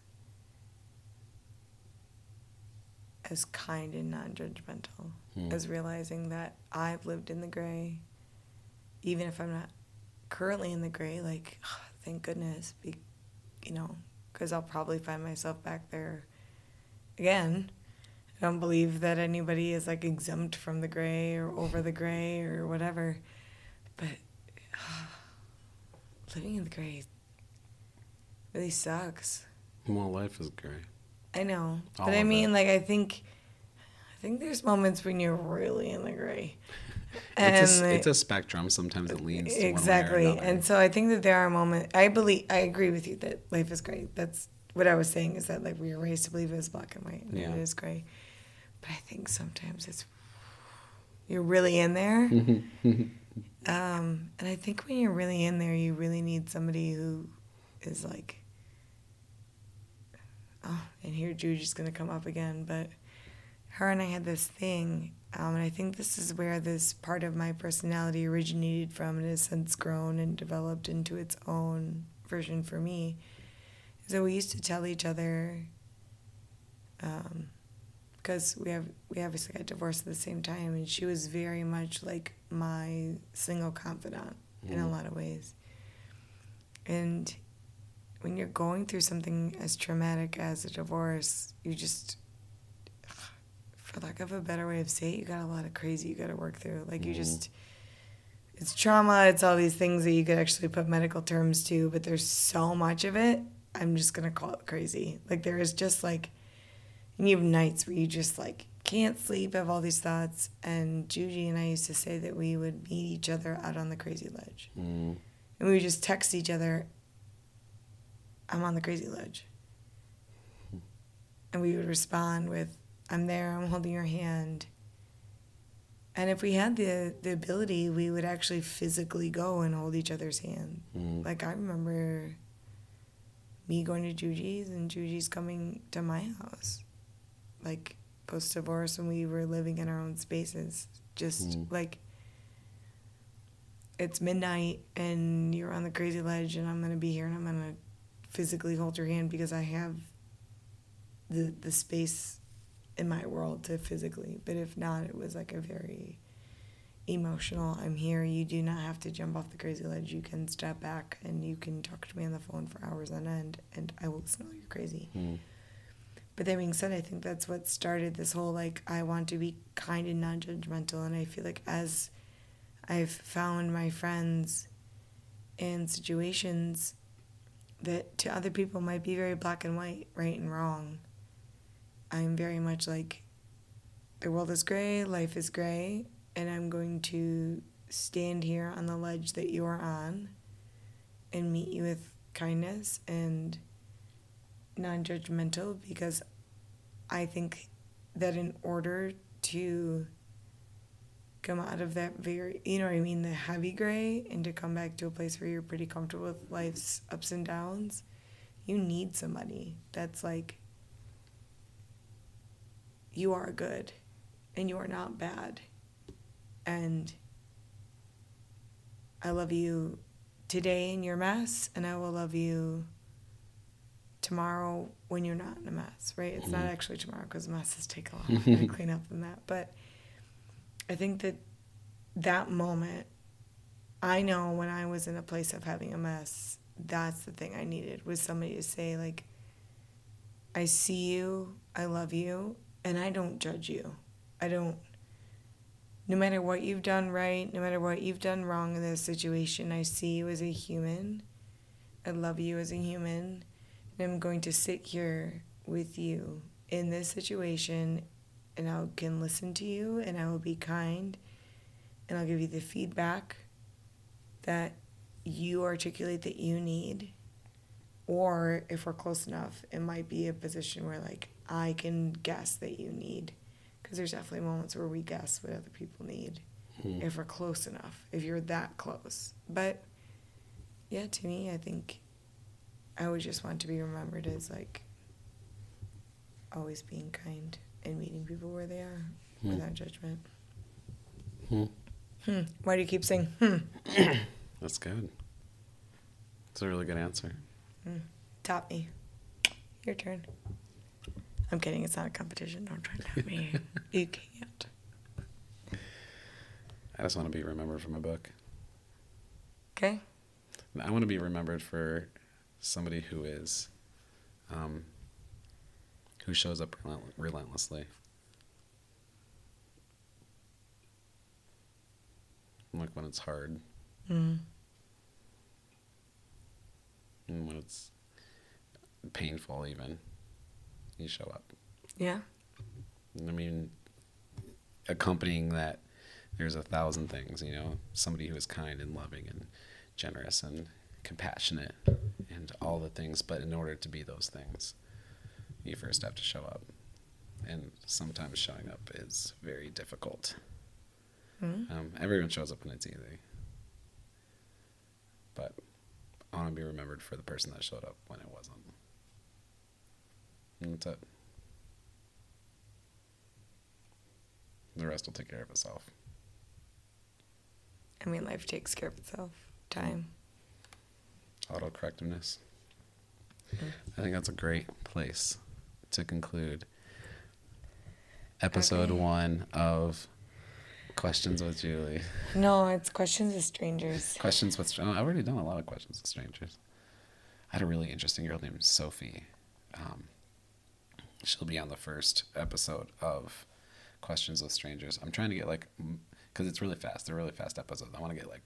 as kind and non-judgmental, as realizing that I've lived in the gray, even if I'm not currently in the gray, like, oh, thank goodness, you know, because I'll probably find myself back there again. I don't believe that anybody is, like, exempt from the gray or over the gray or whatever, but living in the gray really sucks. Well, life is gray. I know. But I mean, like, I think there's moments when you're really in the gray. It's a spectrum. Sometimes it leans to one way or another. And so I think that there are moments, I agree with you that life is gray. That's what I was saying, is that, like, we were raised to believe it was black and white, and it is gray. But I think sometimes you're really in there. And I think when you're really in there, you really need somebody who is like, oh, and here Juju's going to come up again, but her and I had this thing, and I think this is where this part of my personality originated from and has since grown and developed into its own version for me. So we used to tell each other, because we obviously got divorced at the same time, and she was very much like my single confidant in a lot of ways. And when you're going through something as traumatic as a divorce, you just, for lack of a better way of saying it, you got a lot of crazy you got to work through. Like, you just, it's trauma, it's all these things that you could actually put medical terms to, but there's so much of it, I'm just going to call it crazy. Like, there is just, like, and you have nights where you just, like, can't sleep, have all these thoughts, and Judy and I used to say that we would meet each other out on the crazy ledge. And we would just text each other, I'm on the crazy ledge. And we would respond with, I'm there, I'm holding your hand. And if we had the ability, we would actually physically go and hold each other's hand. Like, I remember me going to Juji's and Juji's coming to my house. Like, post-divorce, when we were living in our own spaces. Just, like, it's midnight and you're on the crazy ledge and I'm going to be here and I'm going to physically hold your hand because I have the space in my world to physically. But if not, it was like a very emotional, I'm here, you do not have to jump off the crazy ledge, you can step back and you can talk to me on the phone for hours on end and I will listen while you're crazy. But that being said, I think that's what started this whole, like, I want to be kind and non-judgmental, and I feel like as I've found my friends in situations that to other people might be very black and white, right and wrong, I'm very much like, the world is gray, life is gray, and I'm going to stand here on the ledge that you're on and meet you with kindness and non-judgmental, because I think that in order to come out of that very, you know what I mean, the heavy gray, and to come back to a place where you're pretty comfortable with life's ups and downs, you need somebody that's like, you are good and you are not bad and I love you today in your mess and I will love you tomorrow when you're not in a mess, right? It's not actually tomorrow because messes take a lot longer to clean up than that, but I think that that moment, I know when I was in a place of having a mess, that's the thing I needed, was somebody to say, like, I see you, I love you, and I don't judge you. I don't, no matter what you've done right, no matter what you've done wrong in this situation, I see you as a human, I love you as a human, and I'm going to sit here with you in this situation, and I can listen to you, and I will be kind, and I'll give you the feedback that you articulate that you need. Or if we're close enough, it might be a position where, like, I can guess that you need. Because there's definitely moments where we guess what other people need if we're close enough, if you're that close. But, yeah, to me, I think I would just want to be remembered as, like, always being kind and meeting people where they are without judgment. Why do you keep saying That's good. That's a really good answer. Top me. Your turn. I'm kidding. It's not a competition. Don't try to top me. You can't. I just want to be remembered for my book. Okay. I want to be remembered for somebody who is, who shows up relentlessly. Like when it's hard. And when it's painful, even, you show up. Yeah. I mean, accompanying that, there's 1,000 things, you know, somebody who is kind and loving and generous and compassionate and all the things. But in order to be those things, you first have to show up. And sometimes showing up is very difficult. Everyone shows up when it's easy. But I want to be remembered for the person that showed up when it wasn't. And that's it. The rest will take care of itself. I mean, life takes care of itself. Time. Autocorrectiveness. I think that's a great place to conclude episode one of Questions with Julie. No, it's Questions with Strangers. Questions with Strangers. I've already done a lot of Questions with Strangers. I had a really interesting girl named Sophie. She'll be on the first episode of Questions with Strangers. I'm trying to get, like, because it's really fast. They're really fast episodes. I want to get, like,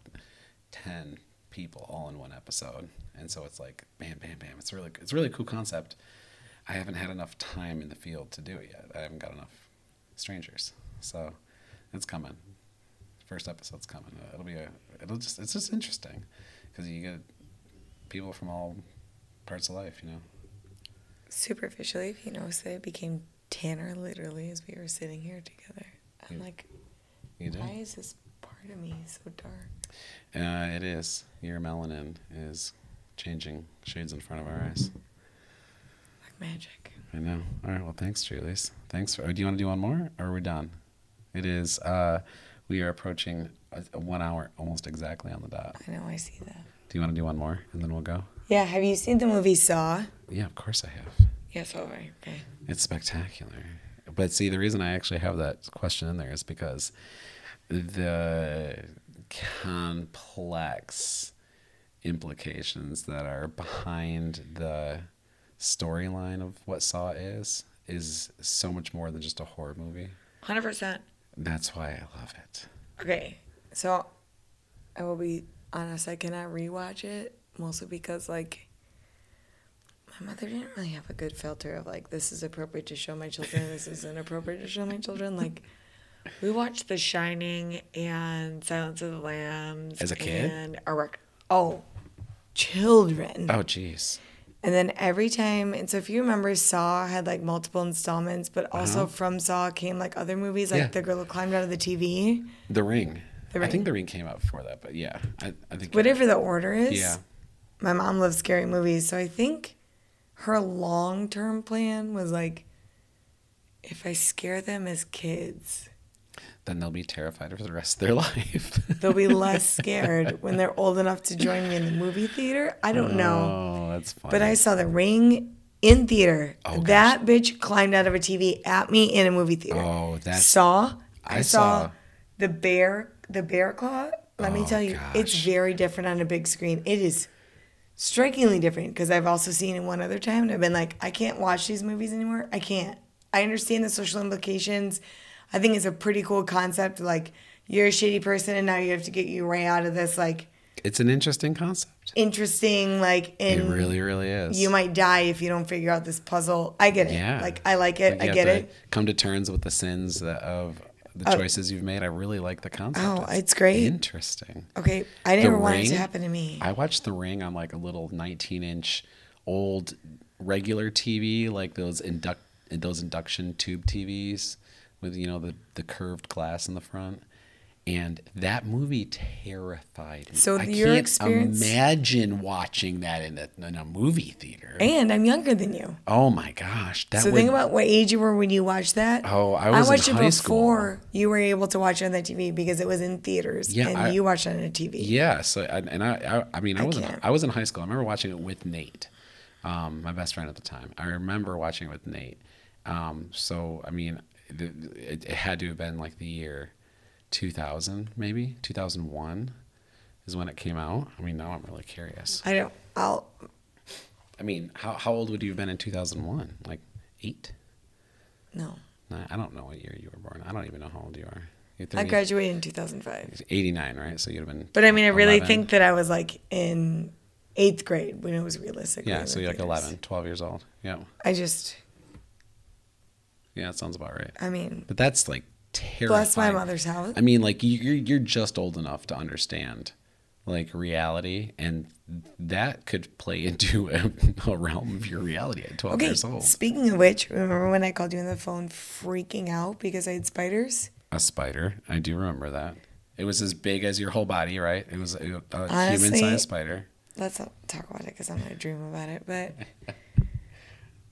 10 people all in one episode. And so it's like, bam, bam, bam. It's a really cool concept. I haven't had enough time in the field to do it yet. I haven't got enough strangers. So... it's coming. First episode's coming. It'll be a. It'll just. It's just interesting, because you get people from all parts of life. You know. Superficially, if you notice, it became Tanner literally as we were sitting here together. I'm like, why is this part of me so dark? It is. Your melanin is changing shades in front of our eyes. Like magic. I know. All right. Well, thanks, Julius. Thanks for. Do you want to do one more, or are we done? It is, we are approaching 1 hour almost exactly on the dot. I know, I see that. Do you want to do one more and then we'll go? Yeah, have you seen the movie Saw? Yeah, of course I have. Yes, all right, okay. It's spectacular. But see, the reason I actually have that question in there is because the complex implications that are behind the storyline of what Saw is so much more than just a horror movie. 100%. That's why I love it. Okay, so I will be honest, I cannot rewatch it, mostly because, like, my mother didn't really have a good filter of, like, this is appropriate to show my children, this isn't appropriate to show my children. Like, we watched The Shining and Silence of the Lambs. As a kid? And children. Oh, jeez. And then every time, and so if you remember, Saw had, like, multiple installments, but also from Saw came, like, other movies, like The Girl Who Climbed Out of the TV. The Ring. I think The Ring came out before that, but yeah. I think whatever the order is, my mom loves scary movies, so I think her long-term plan was, like, if I scare them as kids... then they'll be terrified for the rest of their life. They'll be less scared when they're old enough to join me in the movie theater. I don't know. Oh, that's funny. But I saw The Ring in theater. Oh, that bitch climbed out of a TV at me in a movie theater. Oh, that's... Saw. I saw the bear claw. Let me tell you, it's very different on a big screen. It is strikingly different, because I've also seen it one other time, and I've been like, I can't watch these movies anymore. I can't. I understand the social implications. I think it's a pretty cool concept. Like, you're a shitty person, and now you have to get your way out of this. Like, it's an interesting concept. Interesting, like, and it really, really is. You might die if you don't figure out this puzzle. I get it. Yeah. Like, I like it. I get it. Come to terms with the sins of the choices you've made. I really like the concept. Oh, it's great. Interesting. Okay. I never wanted it to happen to me. I watched The Ring on like a little 19-inch old regular TV, like those induction tube TVs with, you know, the curved glass in the front. And that movie terrified me. So I can't imagine watching that in a movie theater. And I'm younger than you. Oh my gosh! Think about what age you were when you watched that. Oh, I watched it in high school. You were able to watch it on the TV because it was in theaters. Yeah, and you watched it on a TV. Yeah. So I was in high school. I remember watching it with Nate, my best friend at the time. I remember watching it with Nate. So I mean, it had to have been like the year 2000, maybe 2001 is when it came out. I mean, now I'm really curious. I mean, how old would you have been in 2001? Like 8? No. I don't know what year you were born. I don't even know how old you are. I graduated in 2005. 89, right? So you'd have been. But I mean, I really 11. Think that I was like in 8th grade when it was realistic. Yeah, so you're like 11, 12 years old. Yeah. Yeah, that sounds about right. I mean. But that's like. Terrifying. Bless my mother's house. I mean, like you're just old enough to understand, like reality, and that could play into a realm of your reality at 12 years old. Speaking of which, remember when I called you on the phone, freaking out because I had spiders? A spider. I do remember that. It was as big as your whole body, right? It was a human-sized spider. Let's not talk about it because I'm gonna dream about it, but.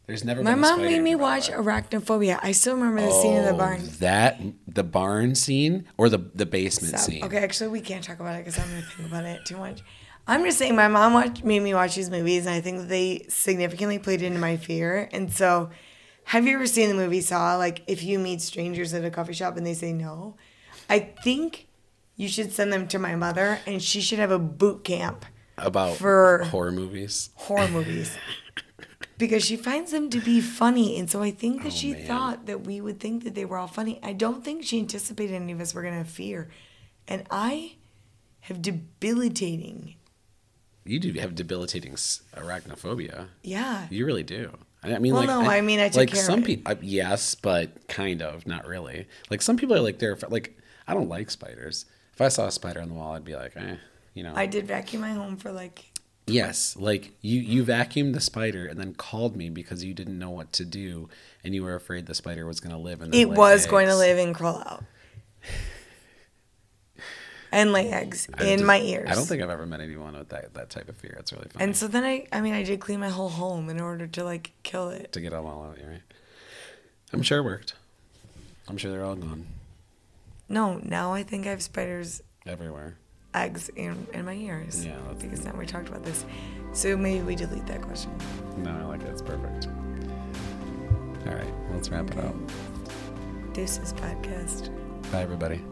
There's never My mom made me watch Arachnophobia. I still remember the scene in the barn. The barn scene or the basement scene? Okay, actually, we can't talk about it because I'm going to think about it too much. I'm just saying my mom made me watch these movies, and I think they significantly played into my fear. And so have you ever seen the movie Saw? Like, if you meet strangers at a coffee shop and they say no, I think you should send them to my mother, and she should have a boot camp. About for horror movies? Horror movies. Because she finds them to be funny. And so I think that thought that we would think that they were all funny. I don't think she anticipated any of us were going to have fear. And I have debilitating. You do have debilitating arachnophobia. Yeah. You really do. I mean, I took care of it. Yes, but kind of, not really. Like some people are like, they're like, I don't like spiders. If I saw a spider on the wall, I'd be like, you know. I did vacuum my home for like. Yes, like you vacuumed the spider and then called me because you didn't know what to do and you were afraid the spider was going to live and going to live and crawl out and lay eggs in my ears. I don't think I've ever met anyone with that type of fear. It's really funny. And so then I did clean my whole home in order to like kill it. To get them all out, right? I'm sure it worked. I'm sure they're all gone. No, now I think I have spiders everywhere. Eggs in my ears. Yeah, because now we talked about this. So maybe we delete that question. No, I like it. It's perfect. All right, let's wrap it up. Deuces Podcast. Bye, everybody.